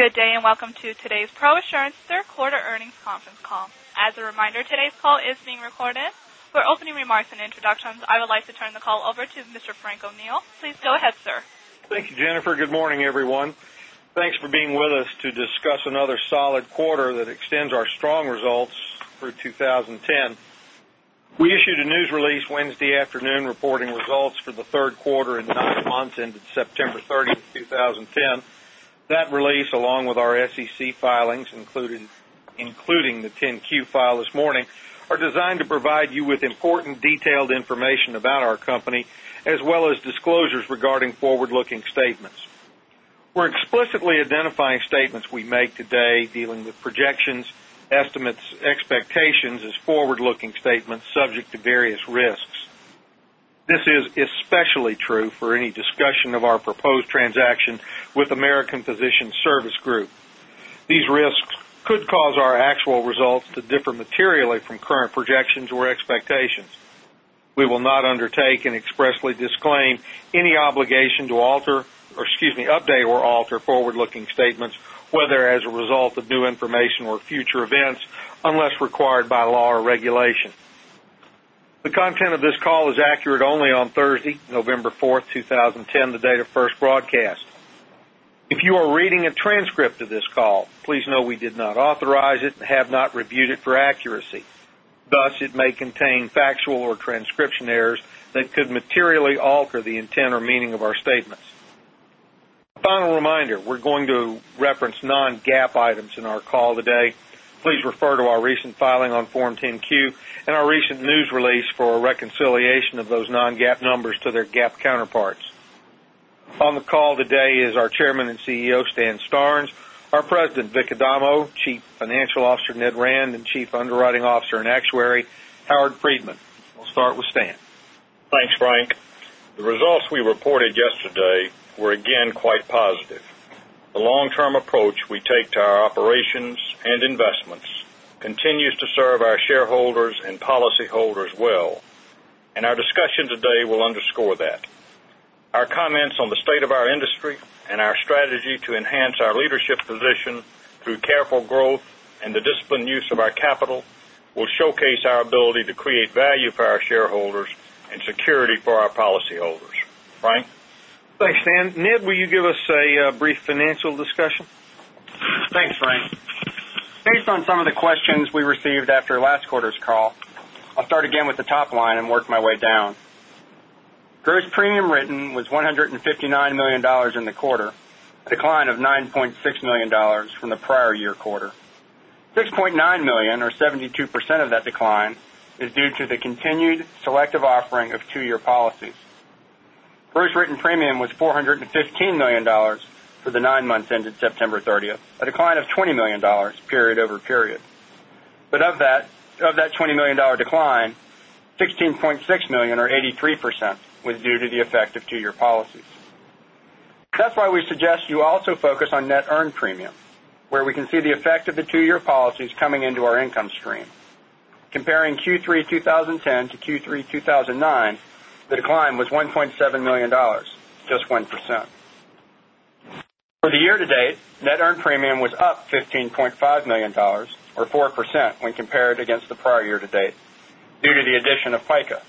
Good day and welcome to today's ProAssurance third quarter earnings conference call. As a reminder, today's call is being recorded. For opening remarks and introductions, I would like to turn the call over to Mr. Frank O'Neill. Please go ahead, sir. Thank you, Jennifer. Good morning, everyone. Thanks for being with us to discuss another solid quarter that extends our strong results through 2010. We issued a news release Wednesday afternoon reporting results for the third quarter and 9 months ended September 30, 2010. That release, along with our SEC filings, including the 10-Q file this morning, are designed to provide you with important, detailed information about our company, as well as disclosures regarding forward-looking statements. We're explicitly identifying statements we make today dealing with projections, estimates, expectations as forward-looking statements subject to various risks. This is especially true for any discussion of our proposed transaction with American Physicians Service Group. These risks could cause our actual results to differ materially from current projections or expectations. We will not undertake and expressly disclaim any obligation to update or alter forward-looking statements, whether as a result of new information or future events, unless required by law or regulation. The content of this call is accurate only on Thursday, November 4, 2010, the date of first broadcast. If you are reading a transcript of this call, please know we did not authorize it and have not reviewed it for accuracy. Thus, it may contain factual or transcription errors that could materially alter the intent or meaning of our statements. A final reminder, we're going to reference non-GAAP items in our call today. Please refer to our recent filing on Form 10-Q and our recent news release for a reconciliation of those non-GAAP numbers to their GAAP counterparts. On the call today is our Chairman and CEO, Stan Starnes, our President, Vic Adamo, Chief Financial Officer, Ned Rand, and Chief Underwriting Officer and Actuary, Howard Friedman. We'll start with Stan. Thanks, Frank. The results we reported yesterday were again quite positive. The long-term approach we take to our operations and investments continues to serve our shareholders and policyholders well, and our discussion today will underscore that. Our comments on the state of our industry and our strategy to enhance our leadership position through careful growth and the disciplined use of our capital will showcase our ability to create value for our shareholders and security for our policyholders. Frank? Thanks, Stan. Ned, will you give us a brief financial discussion? Thanks, Frank. Based on some of the questions we received after last quarter's call, I'll start again with the top line and work my way down. Gross premium written was $159 million in the quarter, a decline of $9.6 million from the prior year quarter. $6.9 million, or 72% of that decline, is due to the continued selective offering of two-year policies. Gross written premium was $415 million for the 9 months ended September 30th, a decline of $20 million period over period. But of that $20 million decline, $16.6 million, or 83%, was due to the effect of two-year policies. That's why we suggest you also focus on net earned premium, where we can see the effect of the two-year policies coming into our income stream. Comparing Q3 2010 to Q3 2009, the decline was $1.7 million, just 1%. For the year-to-date, net earned premium was up $15.5 million, or 4%, when compared against the prior year-to-date, due to the addition of PICA.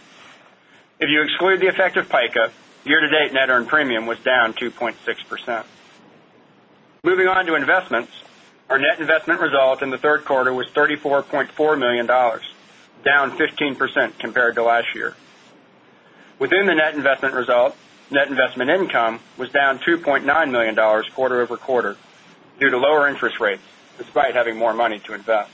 If you exclude the effect of PICA, year-to-date net earned premium was down 2.6%. Moving on to investments, our net investment result in the third quarter was $34.4 million, down 15% compared to last year. Within the net investment result, net investment income was down $2.9 million quarter over quarter due to lower interest rates, despite having more money to invest.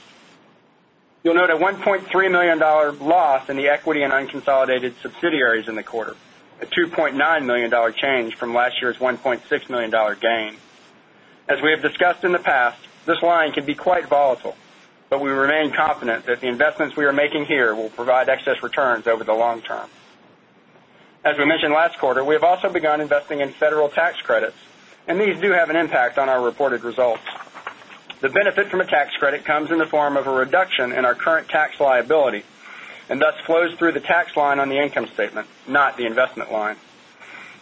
You'll note a $1.3 million loss in the equity and unconsolidated subsidiaries in the quarter, a $2.9 million change from last year's $1.6 million gain. As we have discussed in the past, this line can be quite volatile, but we remain confident that the investments we are making here will provide excess returns over the long term. As we mentioned last quarter, we have also begun investing in federal tax credits, and these do have an impact on our reported results. The benefit from a tax credit comes in the form of a reduction in our current tax liability, and thus flows through the tax line on the income statement, not the investment line.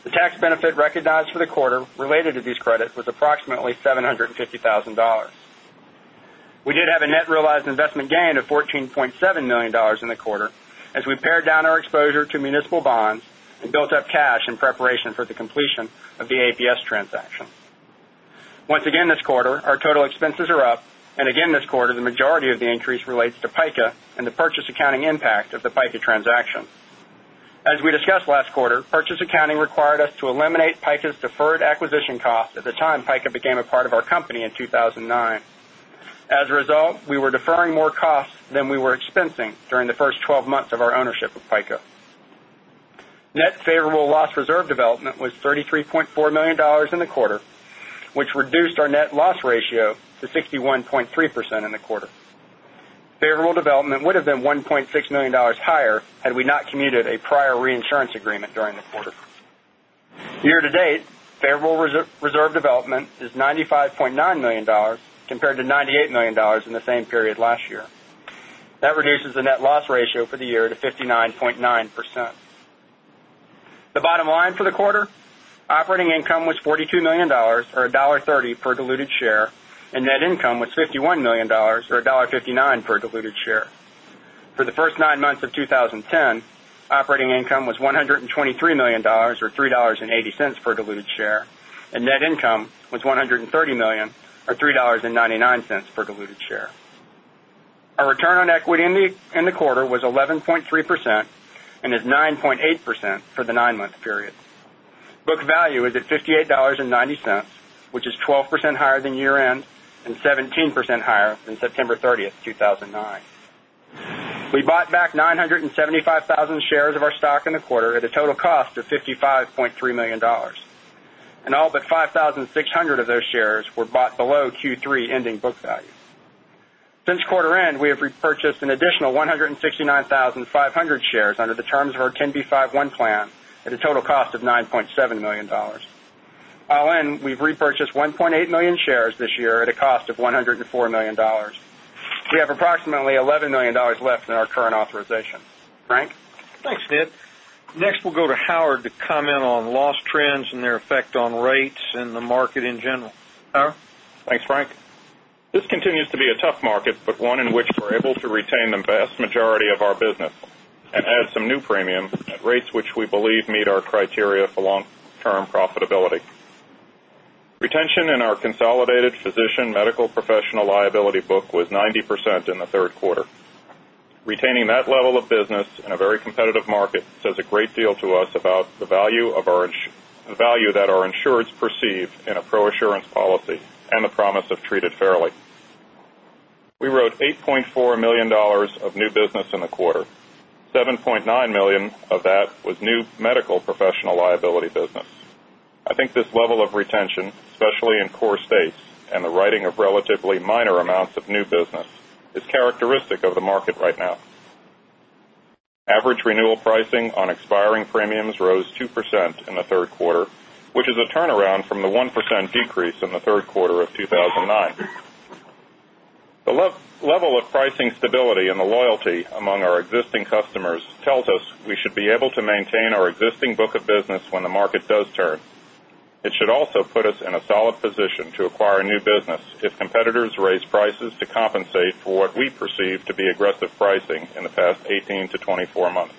The tax benefit recognized for the quarter related to these credits was approximately $750,000. We did have a net realized investment gain of $14.7 million in the quarter as we pared down our exposure to municipal bonds and built up cash in preparation for the completion of the APS transaction. Once again this quarter, our total expenses are up, and again this quarter, the majority of the increase relates to PICA and the purchase accounting impact of the PICA transaction. As we discussed last quarter, purchase accounting required us to eliminate PICA's deferred acquisition cost at the time PICA became a part of our company in 2009. As a result, we were deferring more costs than we were expensing during the first 12 months of our ownership of PICA. Net favorable loss reserve development was $33.4 million in the quarter, which reduced our net loss ratio to 61.3% in the quarter. Favorable development would have been $1.6 million higher had we not commuted a prior reinsurance agreement during the quarter. Year-to-date, favorable reserve development is $95.9 million compared to $98 million in the same period last year. That reduces the net loss ratio for the year to 59.9%. The bottom line for the quarter, operating income was $42 million, or $1.30 per diluted share, and net income was $51 million, or $1.59 per diluted share. For the first 9 months of 2010, operating income was $123 million, or $3.80 per diluted share, and net income was $130 million, or $3.99 per diluted share. Our return on equity in the quarter was 11.3% and is 9.8% for the 9-month period. Book value is at $58.90, which is 12% higher than year-end and 17% higher than September 30th, 2009. We bought back 975,000 shares of our stock in the quarter at a total cost of $55.3 million. And all but 5,600 of those shares were bought below Q3 ending book value. Since quarter end, we have repurchased an additional 169,500 shares under the terms of our 10b5-1 plan at a total cost of $9.7 million. All in, we've repurchased 1.8 million shares this year at a cost of $104 million. We have approximately $11 million left in our current authorization. Frank? Thanks, Ned. Next, we'll go to Howard to comment on loss trends and their effect on rates and the market in general. Howard? Thanks, Frank. This continues to be a tough market, but one in which we're able to retain the vast majority of our business and add some new premium at rates which we believe meet our criteria for long-term profitability. Retention in our consolidated physician medical professional liability book was 90% in the third quarter. Retaining that level of business in a very competitive market says a great deal to us about the value of the value that our insureds perceive in a ProAssurance policy and the promise of treated fairly. We wrote $8.4 million of new business in the quarter. $7.9 million of that was new medical professional liability business. I think this level of retention, especially in core states, and the writing of relatively minor amounts of new business, is characteristic of the market right now. Average renewal pricing on expiring premiums rose 2% in the third quarter, which is a turnaround from the 1% decrease in the third quarter of 2009. The level of pricing stability and the loyalty among our existing customers tells us we should be able to maintain our existing book of business when the market does turn. It should also put us in a solid position to acquire new business if competitors raise prices to compensate for what we perceive to be aggressive pricing in the past 18 to 24 months.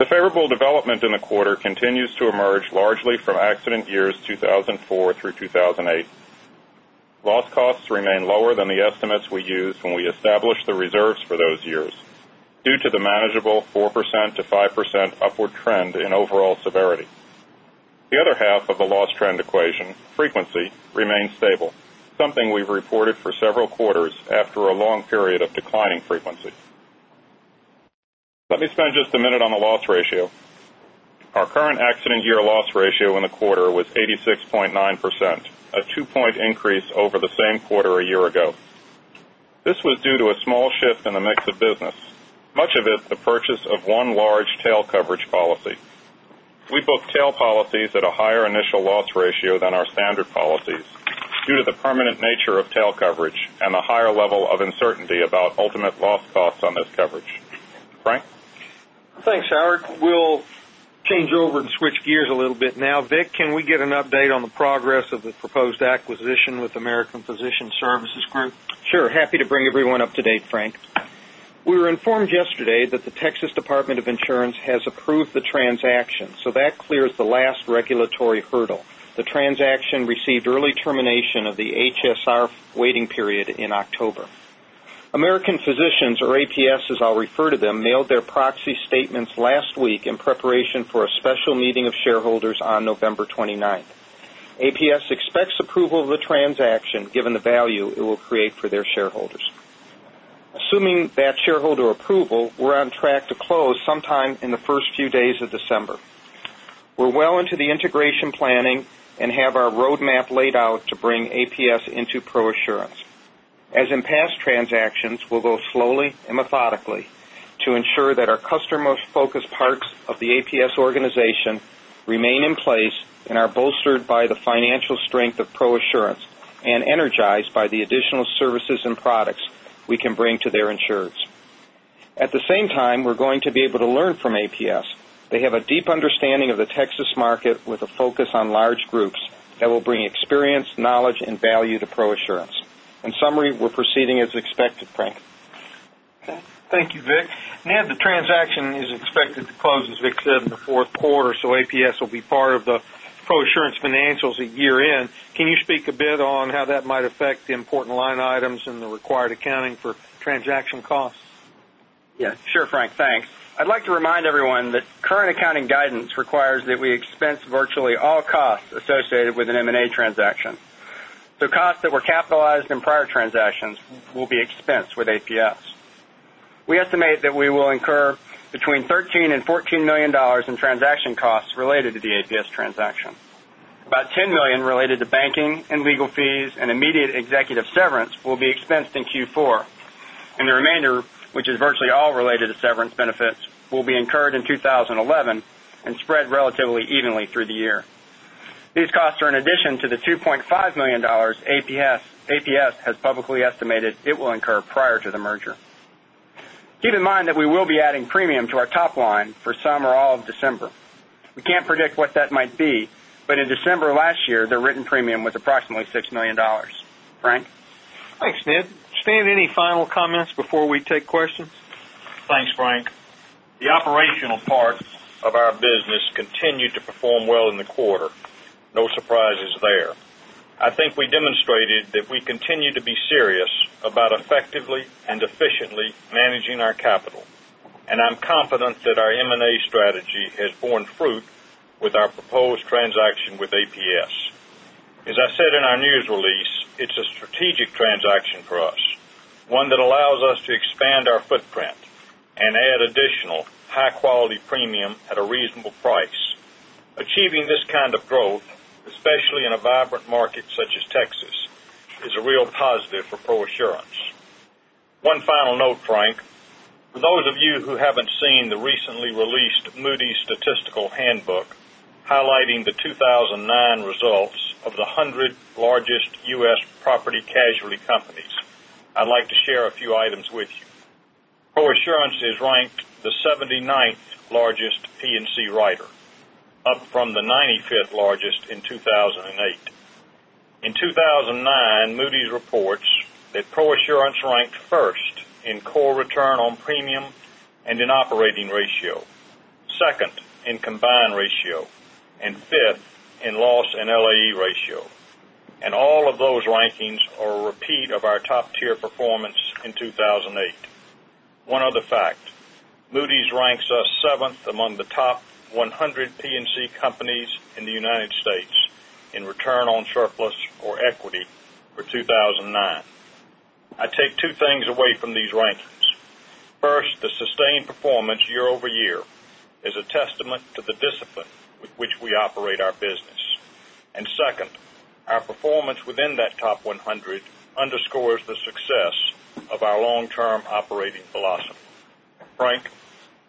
The favorable development in the quarter continues to emerge largely from accident years 2004 through 2008. Loss costs remain lower than the estimates we used when we established the reserves for those years, due to the manageable 4% to 5% upward trend in overall severity. The other half of the loss trend equation, frequency, remains stable, something we've reported for several quarters after a long period of declining frequency. Let me spend just a minute on the loss ratio. Our current accident year loss ratio in the quarter was 86.9%, a 2-point increase over the same quarter a year ago. This was due to a small shift in the mix of business, much of it the purchase of one large tail coverage policy. We book tail policies at a higher initial loss ratio than our standard policies due to the permanent nature of tail coverage and the higher level of uncertainty about ultimate loss costs on this coverage. Frank? Thanks, Howard. We'll change over and switch gears a little bit now. Vic, can we get an update on the progress of the proposed acquisition with American Physicians Services Group? Sure. Happy to bring everyone up to date, Frank. We were informed yesterday that the Texas Department of Insurance has approved the transaction, so that clears the last regulatory hurdle. The transaction received early termination of the HSR waiting period in October. American Physicians, or APS as I'll refer to them, mailed their proxy statements last week in preparation for a special meeting of shareholders on November 29th. APS expects approval of the transaction given the value it will create for their shareholders. Assuming that shareholder approval, we're on track to close sometime in the first few days of December. We're well into the integration planning and have our roadmap laid out to bring APS into ProAssurance. As in past transactions, we'll go slowly and methodically to ensure that our customer-focused parts of the APS organization remain in place and are bolstered by the financial strength of ProAssurance and energized by the additional services and products we can bring to their insureds. At the same time, we're going to be able to learn from APS. They have a deep understanding of the Texas market with a focus on large groups that will bring experience, knowledge, and value to ProAssurance. In summary, we're proceeding as expected, Frank. Okay. Thank you, Vic. Ned, the transaction is expected to close, as Vic said, in the fourth quarter, so APS will be part of the ProAssurance financials at year end. Can you speak a bit on how that might affect the important line items and the required accounting for transaction costs? Yeah, sure, Frank. Thanks. I'd like to remind everyone that current accounting guidance requires that we expense virtually all costs associated with an M&A transaction. So costs that were capitalized in prior transactions will be expensed with APS. We estimate that we will incur between $13 and $14 million in transaction costs related to the APS transaction. About $10 million related to banking and legal fees and immediate executive severance will be expensed in Q4, and the remainder, which is virtually all related to severance benefits, will be incurred in 2011 and spread relatively evenly through the year. These costs are in addition to the $2.5 million APS has publicly estimated it will incur prior to the merger. Keep in mind that we will be adding premium to our top line for some or all of December. We can't predict what that might be, but in December last year, the written premium was approximately $6 million. Frank? Thanks, Ned. Stan, any final comments before we take questions? Thanks, Frank. The operational part of our business continued to perform well in the quarter. No surprises there. I think we demonstrated that we continue to be serious about effectively and efficiently managing our capital, and I'm confident that our M&A strategy has borne fruit with our proposed transaction with APS. As I said in our news release, it's a strategic transaction for us, one that allows us to expand our footprint and add additional high-quality premium at a reasonable price. Achieving this kind of growth, especially in a vibrant market such as Texas, is a real positive for ProAssurance. One final note, Frank. For those of you who haven't seen the recently released Moody's Statistical Handbook highlighting the 2009 results of the 100 largest U.S. property casualty companies, I'd like to share a few items with you. ProAssurance is ranked the 79th largest P&C writer, up from the 95th largest in 2008. In 2009, Moody's reports that ProAssurance ranked first in core return on premium and in operating ratio, second in combined ratio, and fifth in loss and LAE ratio. And all of those rankings are a repeat of our top-tier performance in 2008. One other fact, Moody's ranks us seventh among the top 100 P&C companies in the United States in return on surplus or equity for 2009. I take two things away from these rankings. First, the sustained performance year over year is a testament to the discipline with which we operate our business. And second, our performance within that top 100 underscores the success of our long-term operating philosophy. Frank?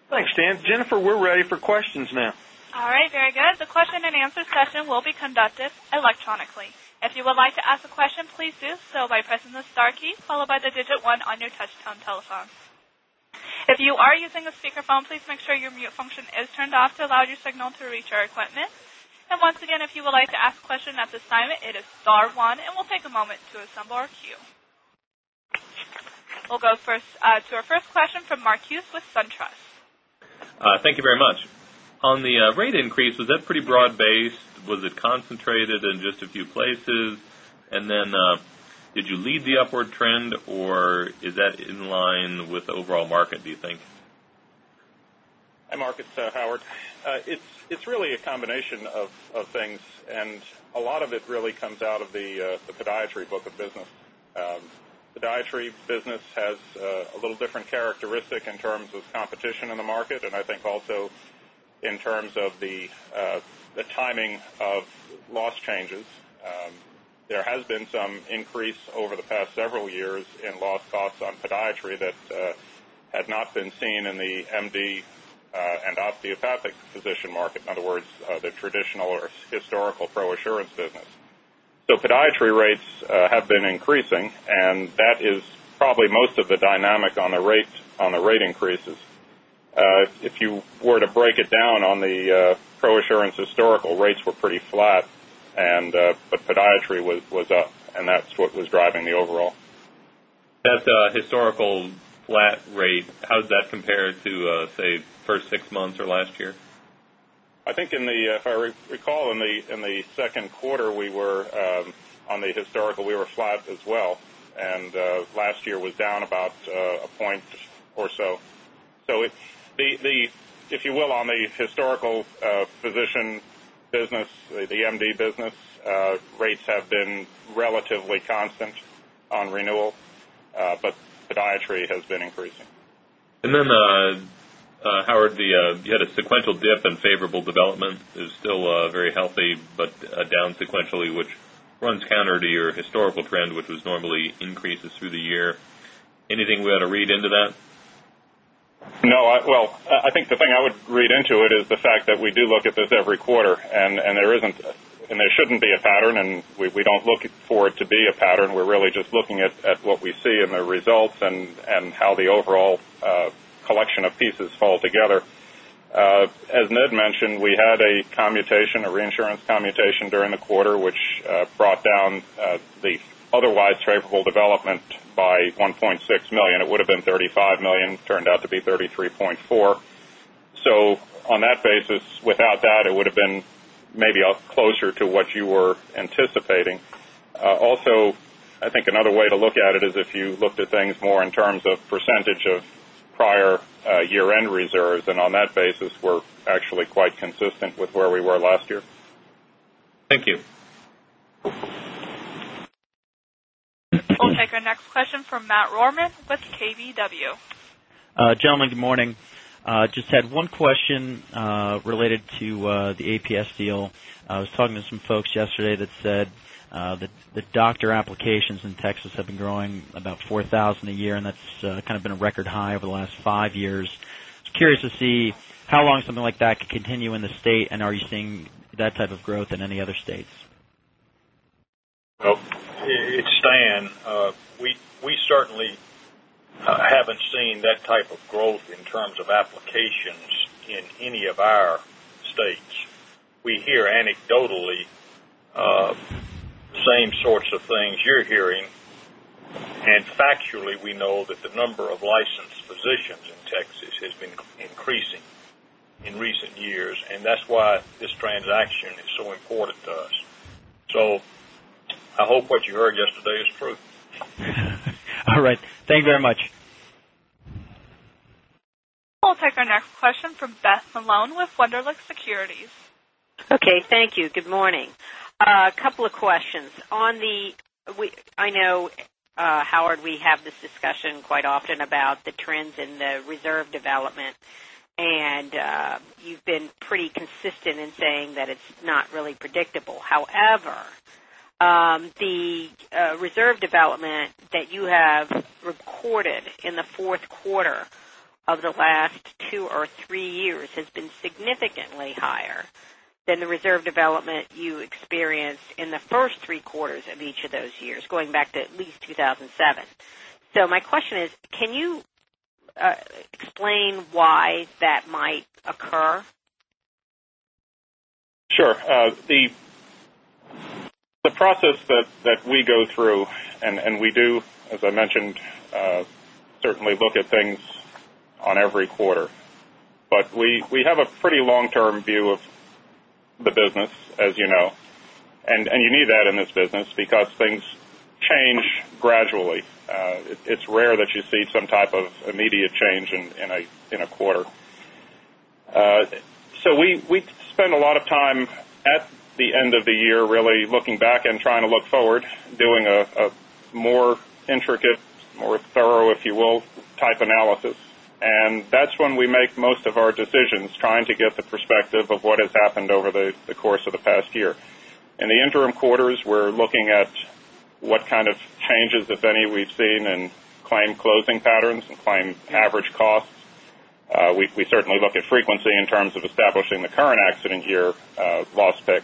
Thanks, Stan. Jennifer, we're ready for questions now. All right, very good. The question and answer session will be conducted electronically. If you would like to ask a question, please do so by pressing the star key, followed by the digit 1 on your touch-tone telephone. If you are using a speakerphone, please make sure your mute function is turned off to allow your signal to reach our equipment. And once again, if you would like to ask a question at this time, it is star one, and we'll take a moment to assemble our queue. We'll go first to our first question from Mark Hughes with SunTrust. Thank you very much. On the rate increase, was that pretty broad-based? Was it concentrated in just a few places? And then did you lead the upward trend, or is that in line with the overall market, do you think? Hi, Mark. It's Howard. It's really a combination of things, and a lot of it really comes out of the podiatry book of business. Podiatry business has a little different characteristic in terms of competition in the market, and I think also in terms of the timing of loss changes. There has been some increase over the past several years in loss costs on podiatry that had not been seen in the MD and osteopathic physician market, in other words, the traditional or historical ProAssurance business. So podiatry rates have been increasing, and that is probably most of the dynamic on the rate increases. If you were to break it down on the ProAssurance historical, rates were pretty flat, and but podiatry was up, and that's what was driving the overall. That historical flat rate, how does that compare to, say, first 6 months or last year? I think in the, if I recall, in the second quarter we were on the historical we were flat as well, and last year was down about a point or so. So it, the if you will, on the historical physician business, the MD business, rates have been relatively constant on renewal, but podiatry has been increasing. And then. Howard, you had a sequential dip in favorable development. Is still very healthy, but down sequentially, which runs counter to your historical trend, which was normally increases through the year. Anything we ought to read into that? No. I think the thing I would read into it is the fact that we do look at this every quarter, and there isn't, and there shouldn't be a pattern, and we don't look for it to be a pattern. We're really just looking at what we see in the results and how the overall collection of pieces fall together. As Ned mentioned, we had a reinsurance commutation during the quarter, which brought down the otherwise favorable development by $1.6 million. It would have been $35 million, turned out to be $33.4. So on that basis, without that, it would have been maybe closer to what you were anticipating. Also, I think another way to look at it is if you looked at things more in terms of percentage of prior year-end reserves, and on that basis, we're actually quite consistent with where we were last year. Thank you. We'll take our next question from Matt Rohrman with KBW. Gentlemen, good morning. Just had one question related to the APS deal. I was talking to some folks yesterday that said the doctor applications in Texas have been growing about 4,000 a year, and that's kind of been a record high over the last 5 years. I was curious to see how long something like that could continue in the state, and are you seeing that type of growth in any other states? Well, it's Stan. We certainly haven't seen that type of growth in terms of applications in any of our states. We hear anecdotally same sorts of things you're hearing, and factually we know that the number of licensed physicians in Texas has been increasing in recent years, and that's why this transaction is so important to us. So I hope what you heard yesterday is true. All right. Thank you very much. We'll take our next question from Beth Malone with Wunderlich Securities. Okay, thank you. Good morning. A couple of questions. On the, I know, Howard, we have this discussion quite often about the trends in the reserve development, and you've been pretty consistent in saying that it's not really predictable. However, the reserve development that you have recorded in the fourth quarter of the last 2 or 3 years has been significantly higher than the reserve development you experienced in the first 3 quarters of each of those years, going back to at least 2007. So my question is, can you explain why that might occur? Sure. The process that we go through, and we do, as I mentioned, certainly look at things on every quarter. But we have a pretty long-term view of the business, as you know. And you need that in this business because things change gradually. It's rare that you see some type of immediate change in a quarter. So we spend a lot of time at the end of the year really looking back and trying to look forward, doing a more intricate, more thorough, if you will, type analysis. And that's when we make most of our decisions, trying to get the perspective of what has happened over the course of the past year. In the interim quarters, we're looking at what kind of changes, if any, we've seen in claim closing patterns and claim average costs. We certainly look at frequency in terms of establishing the current accident year loss pick.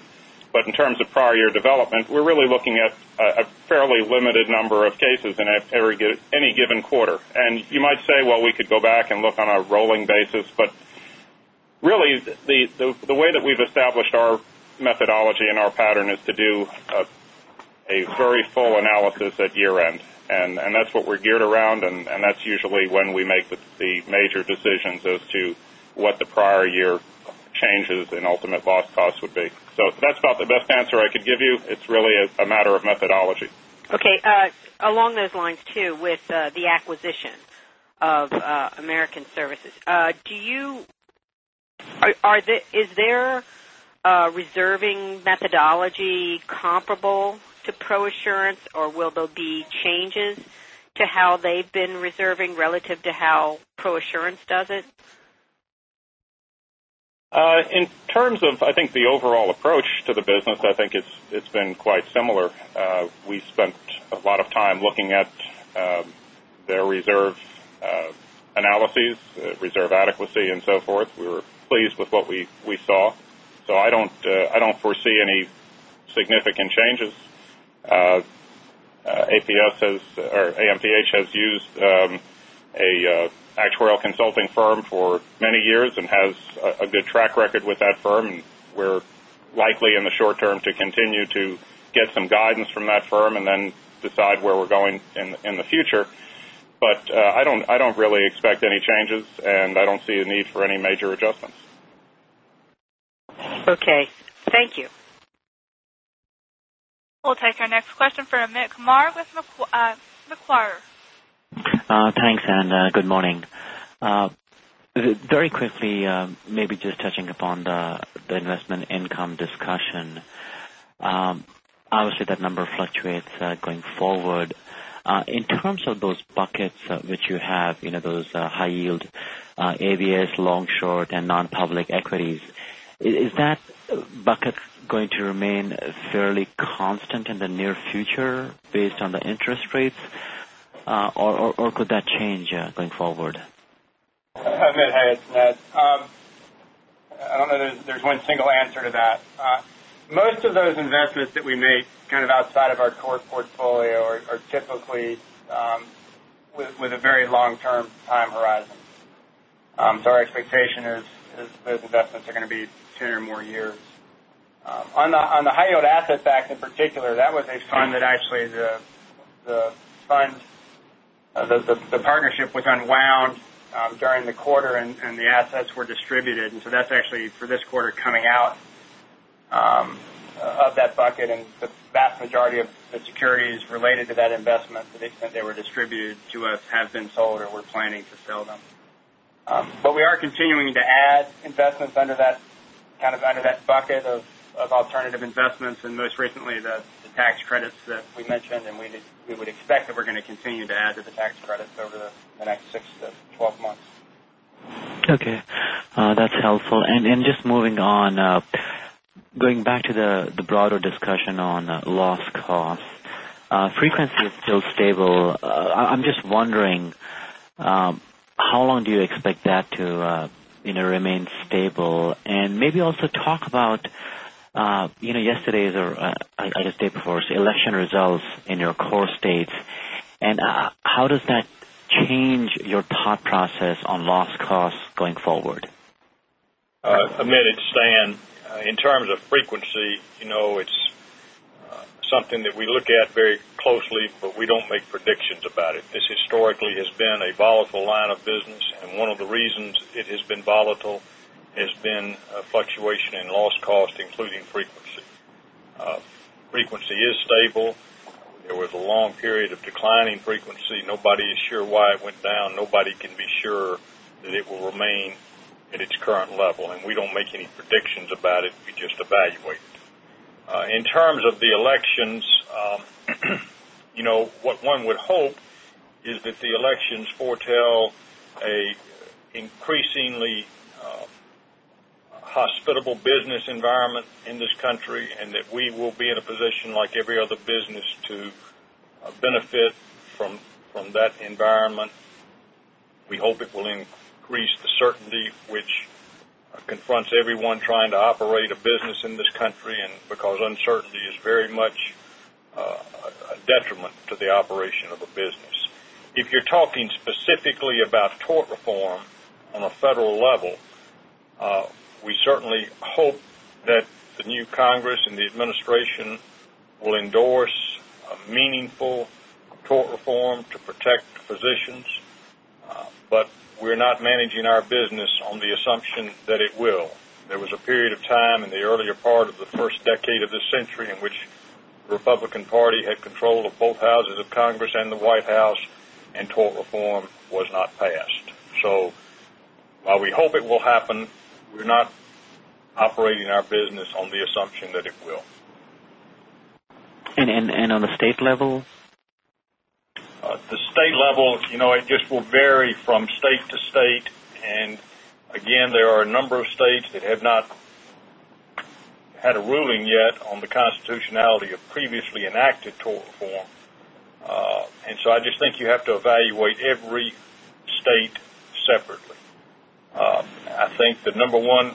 But in terms of prior year development, we're really looking at a fairly limited number of cases in any given quarter. And you might say, well, we could go back and look on a rolling basis, but really the way that we've established our methodology and our pattern is to do a very full analysis at year end. And that's what we're geared around, and that's usually when we make the major decisions as to what the prior year changes in ultimate loss costs would be. So that's about the best answer I could give you. It's really a matter of methodology. Okay. Along those lines, too, with the acquisition of American Services, is there reserving methodology comparable to ProAssurance, or will there be changes to how they've been reserving relative to how ProAssurance does it? In terms of, I think, the overall approach to the business, I think it's been quite similar. We spent a lot of time looking at their reserve analyses, reserve adequacy, and so forth. We were pleased with what we saw, so I don't foresee any significant changes. AMPH has used a actuarial consulting firm for many years and has a good track record with that firm, and we're likely in the short term to continue to get some guidance from that firm and then decide where we're going in the future. But I don't really expect any changes, and I don't see a need for any major adjustments. Okay. Thank you. We'll take our next question from Amit Kumar with McQuire. Thanks, and good morning. Very quickly, maybe just touching upon the investment income discussion. Obviously, that number fluctuates going forward. In terms of those buckets which you have, those high-yield ABS, long-short, and non-public equities, is that bucket going to remain fairly constant in the near future based on the interest rates? Or could that change going forward? Hi, it's Ned. I don't know there's one single answer to that. Most of those investments that we make kind of outside of our core portfolio are typically with a very long-term time horizon. So our expectation is those investments are going to be 10 or more years. On the high-yield asset back in particular, that was a fund that actually the fund, the partnership was unwound during the quarter, and the assets were distributed, and so that's actually for this quarter coming out of that bucket, and the vast majority of the securities related to that investment, to the extent they were distributed to us, have been sold or we're planning to sell them. But we are continuing to add investments under that bucket of alternative investments, and most recently the tax credits that we mentioned, and we would expect that we're going to continue to add to the tax credits over the next 6 to 12 months. Okay. That's helpful. And just moving on, going back to the broader discussion on loss costs, frequency is still stable. I'm just wondering, how long do you expect that to remain stable? And maybe also talk about yesterday's or I guess day before's election results in your core states, and how does that change your thought process on loss costs going forward? Amit, it's Stan. In terms of frequency, you know, it's something that we look at very closely, but we don't make predictions about it. This historically has been a volatile line of business, and one of the reasons it has been volatile has been a fluctuation in loss cost, including frequency. Frequency is stable. There was a long period of declining frequency. Nobody is sure why it went down. Nobody can be sure that it will remain at its current level, and we don't make any predictions about it. We just evaluate it. In terms of the elections, you know, what one would hope is that the elections foretell a increasingly hospitable business environment in this country, and that we will be in a position like every other business to benefit from that environment. We hope it will increase the certainty which confronts everyone trying to operate a business in this country, and because uncertainty is very much a detriment to the operation of a business. If you're talking specifically about tort reform on a federal level, we certainly hope that the new Congress and the administration will endorse a meaningful tort reform to protect physicians, but we're not managing our business on the assumption that it will. There was a period of time in the earlier part of the first decade of this century in which the Republican Party had control of both houses of Congress and the White House, and tort reform was not passed. So while we hope it will happen, we're not operating our business on the assumption that it will. And on the state level? The state level, you know, it just will vary from state to state. And, again, there are a number of states that have not had a ruling yet on the constitutionality of previously enacted tort reform. And so I just think you have to evaluate every state separately. I think the number one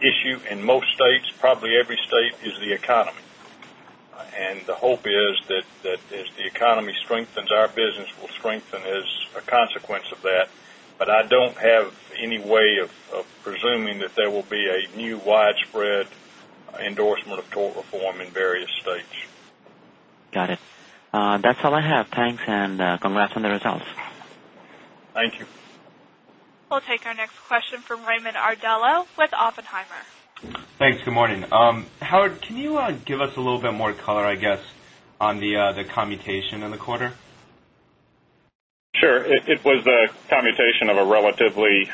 issue in most states, probably every state, is the economy. And the hope is that as the economy strengthens, our business will strengthen as a consequence of that. But I don't have any way of presuming that there will be a new widespread endorsement of tort reform in various states. Got it. That's all I have. Thanks, and congrats on the results. Thank you. We'll take our next question from Raymond Ardello with Oppenheimer. Thanks. Good morning. Howard, can you give us a little bit more color, I guess, on the commutation in the quarter? Sure. It was the commutation of a relatively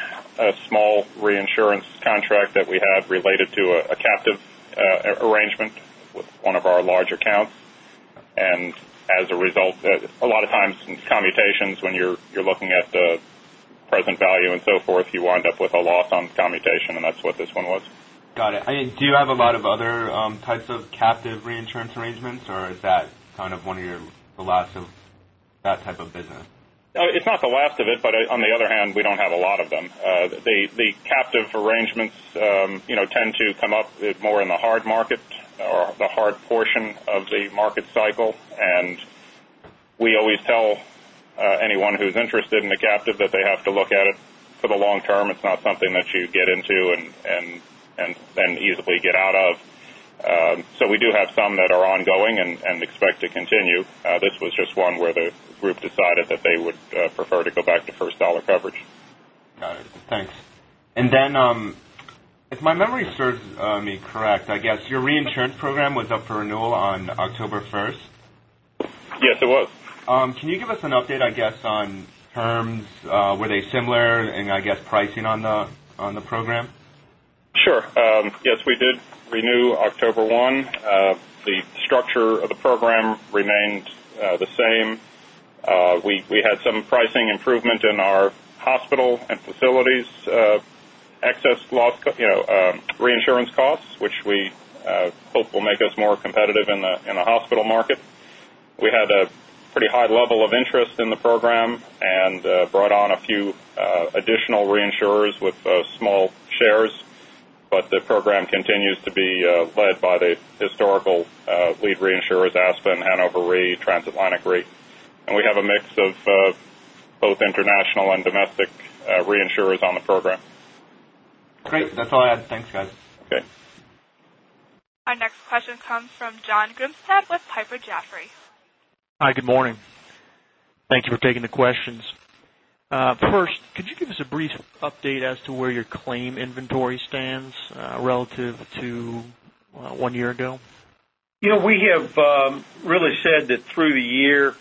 small reinsurance contract that we had related to a captive arrangement with one of our large accounts. And as a result, a lot of times in commutations, when you're looking at the present value and so forth, you wind up with a loss on commutation, and that's what this one was. Got it. I mean, do you have a lot of other types of captive reinsurance arrangements, or is that kind of one of the last of that type of business? It's not the last of it, but on the other hand, we don't have a lot of them. The captive arrangements, you know, tend to come up more in the hard market or the hard portion of the market cycle, and we always tell anyone who's interested in a captive that they have to look at it for the long term. It's not something that you get into and then easily get out of. So we do have some that are ongoing and expect to continue. This was just one where the group decided that they would prefer to go back to first dollar coverage. Got it. Thanks. And then if my memory serves me correct, I guess your reinsurance program was up for renewal on October 1st? Yes, it was. Can you give us an update, I guess, on terms? Were they similar, and I guess pricing on the program? Sure. Yes, we did renew October 1. The structure of the program remained the same. We had some pricing improvement in our hospital and facilities excess loss, reinsurance costs, which we hope will make us more competitive in the hospital market. We had a pretty high level of interest in the program and brought on a few additional reinsurers with small shares. But the program continues to be led by the historical lead reinsurers, Aspen, Hanover Re, Transatlantic Re. And we have a mix of both international and domestic reinsurers on the program. Great. That's all I had. Thanks, guys. Okay. Our next question comes from John Grimstead with Piper Jaffray. Hi, good morning. Thank you for taking the questions. First, could you give us a brief update as to where your claim inventory stands relative to 1 year ago? You know, we have really said that through the year,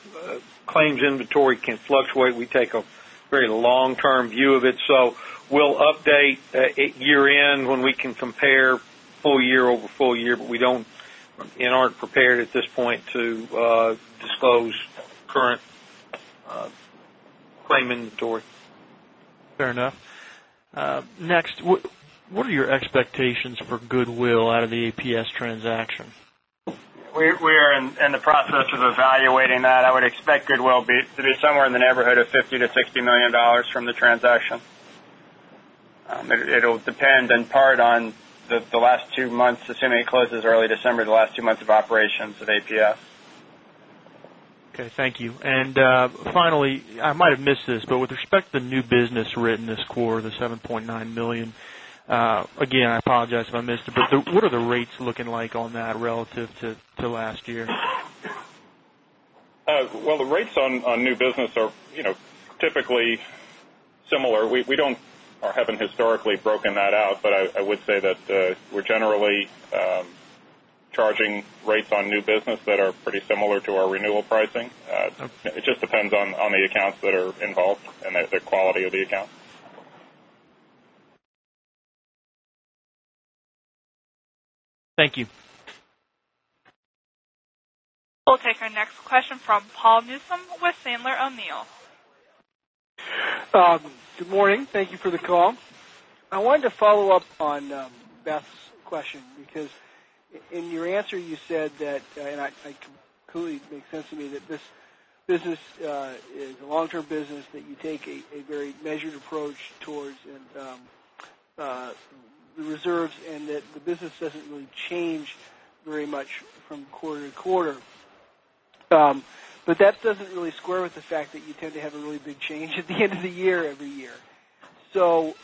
claims inventory can fluctuate. We take a very long-term view of it, so we'll update at year-end when we can compare full year over full year, but we don't and aren't prepared at this point to disclose current claim inventory. Fair enough. Next, what are your expectations for goodwill out of the APS transaction? We're in the process of evaluating that. I would expect goodwill to be somewhere in the neighborhood of $50 to $60 million from the transaction. It'll depend in part on the last 2 months, assuming it closes early December, the last 2 months of operations at APS. Okay, thank you. And finally, I might have missed this, but with respect to the new business written this quarter, the $7.9 million, again, I apologize if I missed it, but what are the rates looking like on that relative to last year? Well, the rates on new business are, typically similar. We don't or haven't historically broken that out, but I would say that we're generally charging rates on new business that are pretty similar to our renewal pricing. It just depends on the accounts that are involved and the quality of the account. Thank you. We'll take our next question from Paul Newsom with Sandler O'Neill. Good morning. Thank you for the call. I wanted to follow up on Beth's question because in your answer you said that, and I completely makes sense to me, that this business is a long-term business, that you take a very measured approach towards and the reserves, and that the business doesn't really change very much from quarter to quarter. But that doesn't really square with the fact that you tend to have a really big change at the end of the year every year. So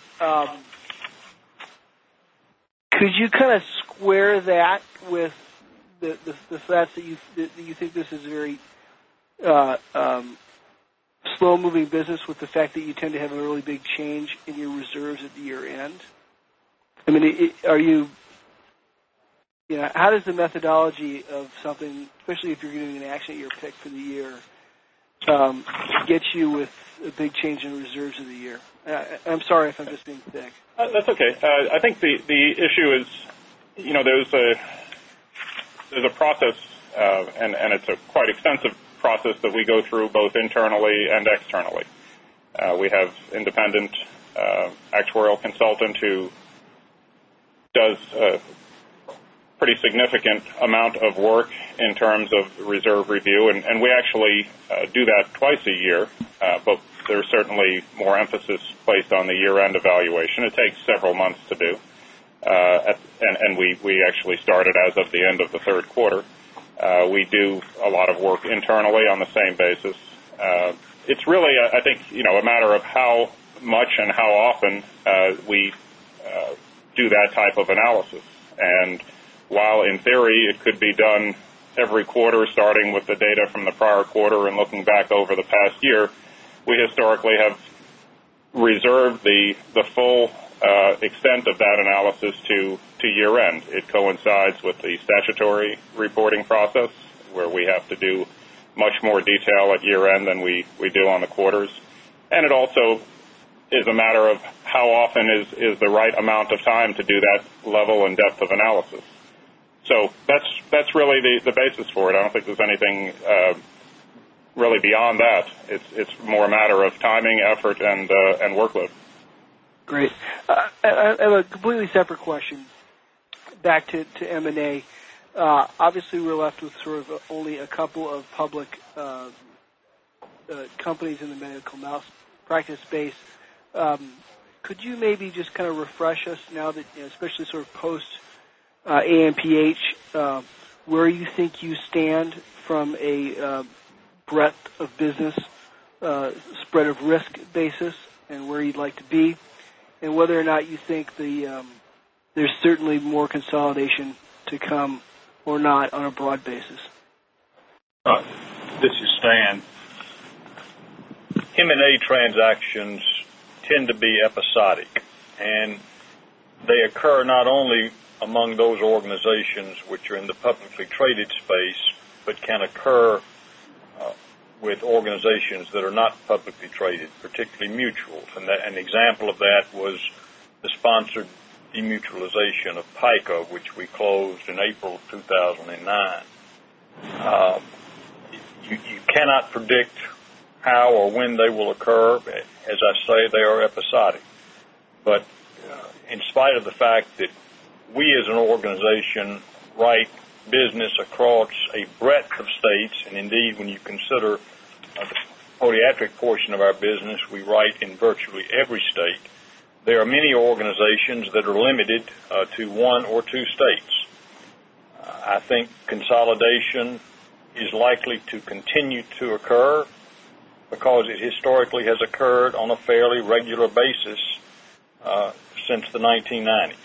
could you kind of square that with the fact that you think this is a very slow-moving business with the fact that you tend to have a really big change in your reserves at the year end? I mean, how does the methodology of something, especially if you're getting an accident year pick for the year, get you with a big change in reserves of the year? I'm sorry if I'm just being thick. That's okay. I think the issue is, there's a process, and it's a quite extensive process that we go through both internally and externally. We have independent actuarial consultant who does pretty significant amount of work in terms of reserve review, and we actually do that twice a year, but there's certainly more emphasis placed on the year-end evaluation. It takes several months to do, and we actually started as of the end of the third quarter. We do a lot of work internally on the same basis. It's really, I think, a matter of how much and how often we do that type of analysis, and while in theory it could be done every quarter starting with the data from the prior quarter and looking back over the past year, we historically have reserved the full extent of that analysis to year end. It coincides with the statutory reporting process where we have to do much more detail at year end than we do on the quarters. And it also is a matter of how often is the right amount of time to do that level and depth of analysis. So that's really the basis for it. I don't think there's anything really beyond that. It's more a matter of timing, effort, and workload. Great. I have a completely separate question. Back to M&A. Obviously, we're left with sort of only a couple of public companies in the medical malpractice space. Could you maybe just kind of refresh us now that, especially sort of post AMPH, where you think you stand from a breadth of business spread of risk basis and where you'd like to be, and whether or not you think the there's certainly more consolidation to come or not on a broad basis. This is Stan. M&A transactions tend to be episodic, and they occur not only among those organizations which are in the publicly traded space, but can occur with organizations that are not publicly traded, particularly mutuals. And an example of that was the sponsored demutualization of PICA, which we closed in April of 2009. You cannot predict how or when they will occur. As I say, they are episodic. But in spite of the fact that we as an organization write business across a breadth of states, and indeed when you consider the podiatric portion of our business, we write in virtually every state, there are many organizations that are limited to one or two states. I think consolidation is likely to continue to occur because it historically has occurred on a fairly regular basis since the 1990s.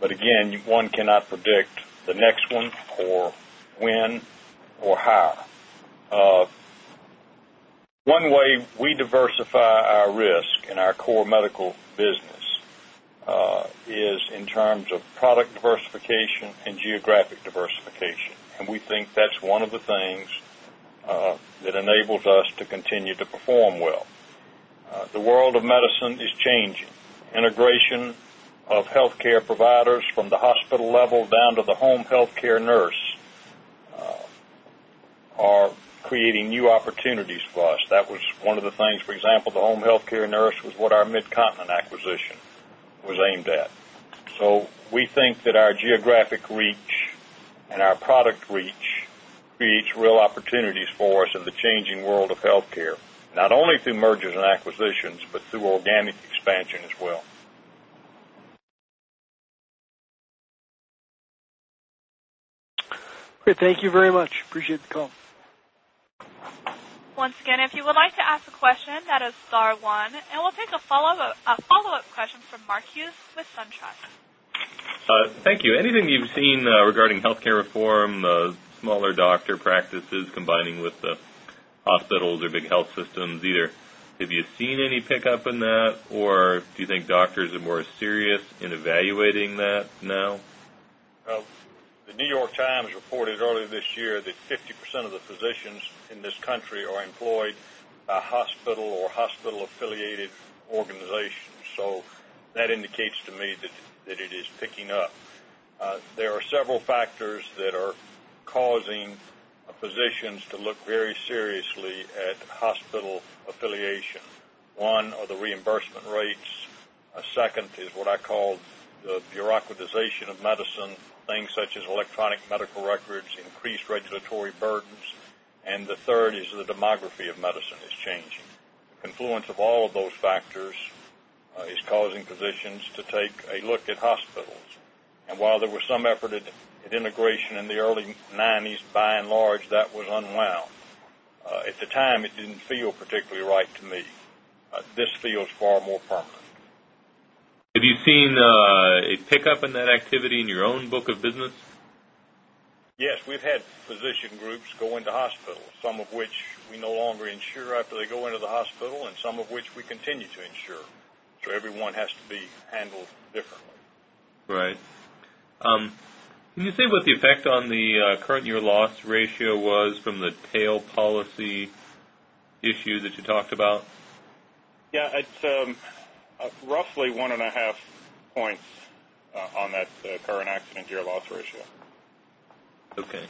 But again, one cannot predict the next one or when or how. One way we diversify our risk in our core medical business is in terms of product diversification and geographic diversification. And we think that's one of the things that enables us to continue to perform well. The world of medicine is changing. Integration of healthcare providers from the hospital level down to the home healthcare nurse are creating new opportunities for us. That was one of the things, for example, the home health care nurse was what our Mid-Continent acquisition was aimed at. So we think that our geographic reach and our product reach creates real opportunities for us in the changing world of healthcare, not only through mergers and acquisitions, but through organic expansion as well. Great. Thank you very much. Appreciate the call. Once again, if you would like to ask a question, that is star one, and we'll take a follow-up question from Mark Hughes with SunTrust. Thank you. Anything you've seen regarding healthcare reform, smaller doctor practices combining with the hospitals or big health systems? Either have you seen any pickup in that, or do you think doctors are more serious in evaluating that now? The New York Times reported earlier this year that 50% of the physicians in this country are employed by hospital or hospital-affiliated organizations. So that indicates to me that it is picking up. There are several factors that are causing physicians to look very seriously at hospital affiliation. One are the reimbursement rates. A second is what I call the bureaucratization of medicine. Things such as electronic medical records, increased regulatory burdens, and the third is the demography of medicine is changing. The confluence of all of those factors is causing physicians to take a look at hospitals. And while there was some effort at integration in the early 90s, by and large, that was unwound. At the time, it didn't feel particularly right to me. This feels far more permanent. Have you seen a pickup in that activity in your own book of business? Yes, we've had physician groups go into hospitals, some of which we no longer insure after they go into the hospital, and some of which we continue to insure. So everyone has to be handled differently. Right. Can you say what the effect on the current year loss ratio was from the tail policy issue that you talked about? Yeah, it's... roughly 1.5 points on that current accident year loss ratio. Okay.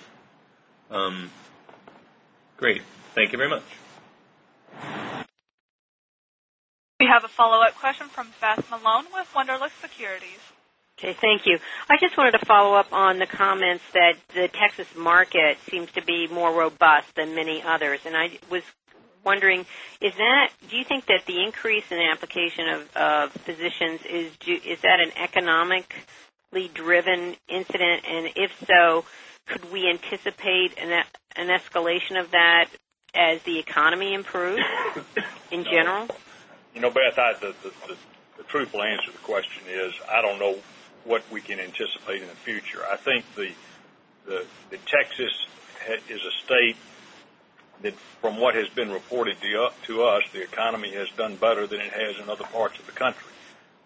Great. Thank you very much. We have a follow-up question from Beth Malone with Wunderlich Securities. Okay, thank you. I just wanted to follow up on the comments that the Texas market seems to be more robust than many others, and I was wondering, do you think that the increase in the application of physicians is that an economically driven incident? And if so, could we anticipate an escalation of that as the economy improves in general? You know, Beth, the truthful answer to the question is I don't know what we can anticipate in the future. I think the Texas is a state that, from what has been reported to us, the economy has done better than it has in other parts of the country.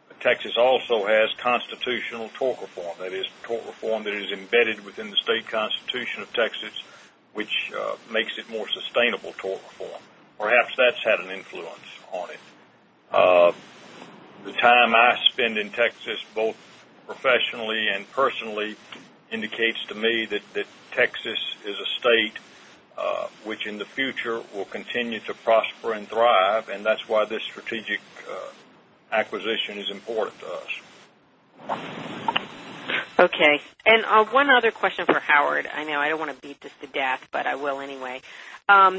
But Texas also has constitutional tort reform, that is, tort reform that is embedded within the state constitution of Texas, which makes it more sustainable tort reform. Perhaps that's had an influence on it. The time I spend in Texas, both professionally and personally, indicates to me that Texas is a state which in the future will continue to prosper and thrive, and that's why this strategic acquisition is important to us. Okay. And one other question for Howard. I know I don't want to beat this to death, but I will anyway.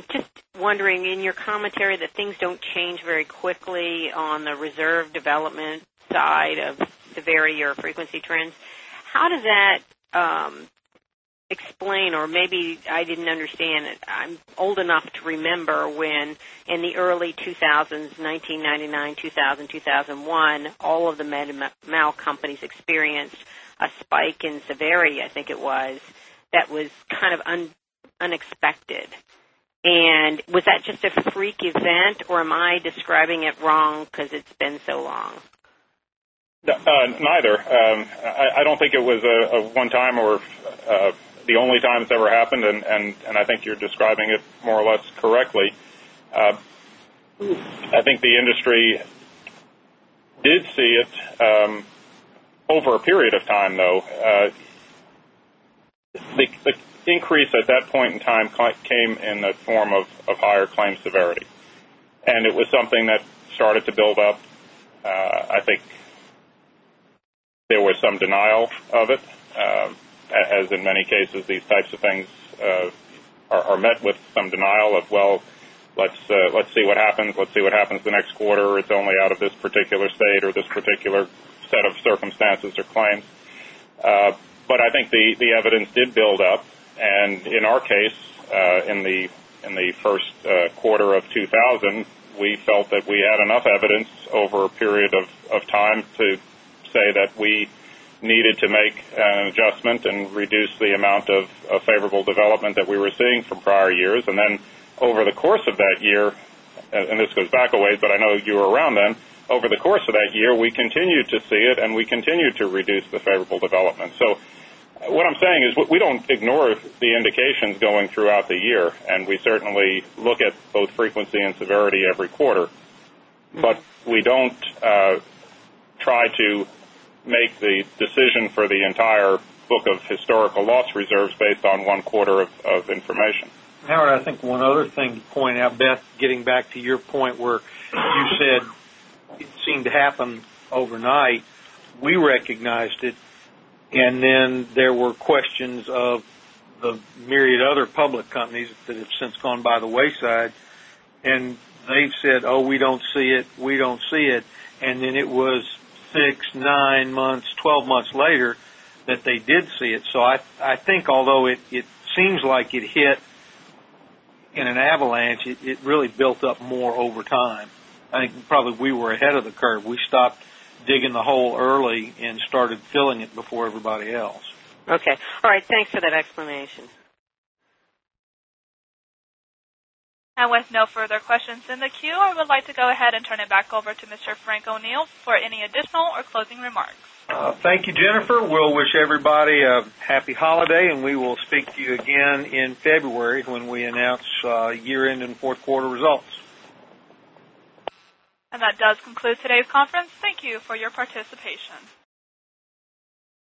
Just wondering, in your commentary that things don't change very quickly on the reserve development side of severity or frequency trends, how does that explain, or maybe I didn't understand it. I'm old enough to remember when in the early 2000s, 1999, 2000, 2001, all of the med and mal companies experienced a spike in severity, I think it was, that was kind of unexpected. And was that just a freak event, or am I describing it wrong because it's been so long? Neither. I don't think it was a one-time or the only time it's ever happened, and I think you're describing it more or less correctly. I think the industry did see it over a period of time, though. The increase at that point in time came in the form of higher claim severity, and it was something that started to build up, I think. There was some denial of it, as in many cases these types of things are met with some denial of, well, let's see what happens. Let's see what happens the next quarter. It's only out of this particular state or this particular set of circumstances or claims. But I think the evidence did build up, and in our case, in the first quarter of 2000, we felt that we had enough evidence over a period of time to say that we needed to make an adjustment and reduce the amount of favorable development that we were seeing from prior years. And then over the course of that year, and this goes back a ways, but I know you were around then, over the course of that year we continued to see it and we continued to reduce the favorable development. So what I'm saying is we don't ignore the indications going throughout the year, and we certainly look at both frequency and severity every quarter. But we don't try to make the decision for the entire book of historical loss reserves based on one quarter of information. Howard, I think one other thing to point out, Beth, getting back to your point where you said it seemed to happen overnight, we recognized it, and then there were questions of the myriad other public companies that have since gone by the wayside, and they've said, oh, we don't see it, and then it was 6, 9 months, 12 months later that they did see it. So I think although it seems like it hit in an avalanche, it really built up more over time. I think probably we were ahead of the curve. We stopped digging the hole early and started filling it before everybody else. Okay. All right. Thanks for that explanation. And with no further questions in the queue, I would like to go ahead and turn it back over to Mr. Frank O'Neill for any additional or closing remarks. Thank you, Jennifer. We'll wish everybody a happy holiday, and we will speak to you again in February when we announce year-end and fourth quarter results. And that does conclude today's conference. Thank you for your participation.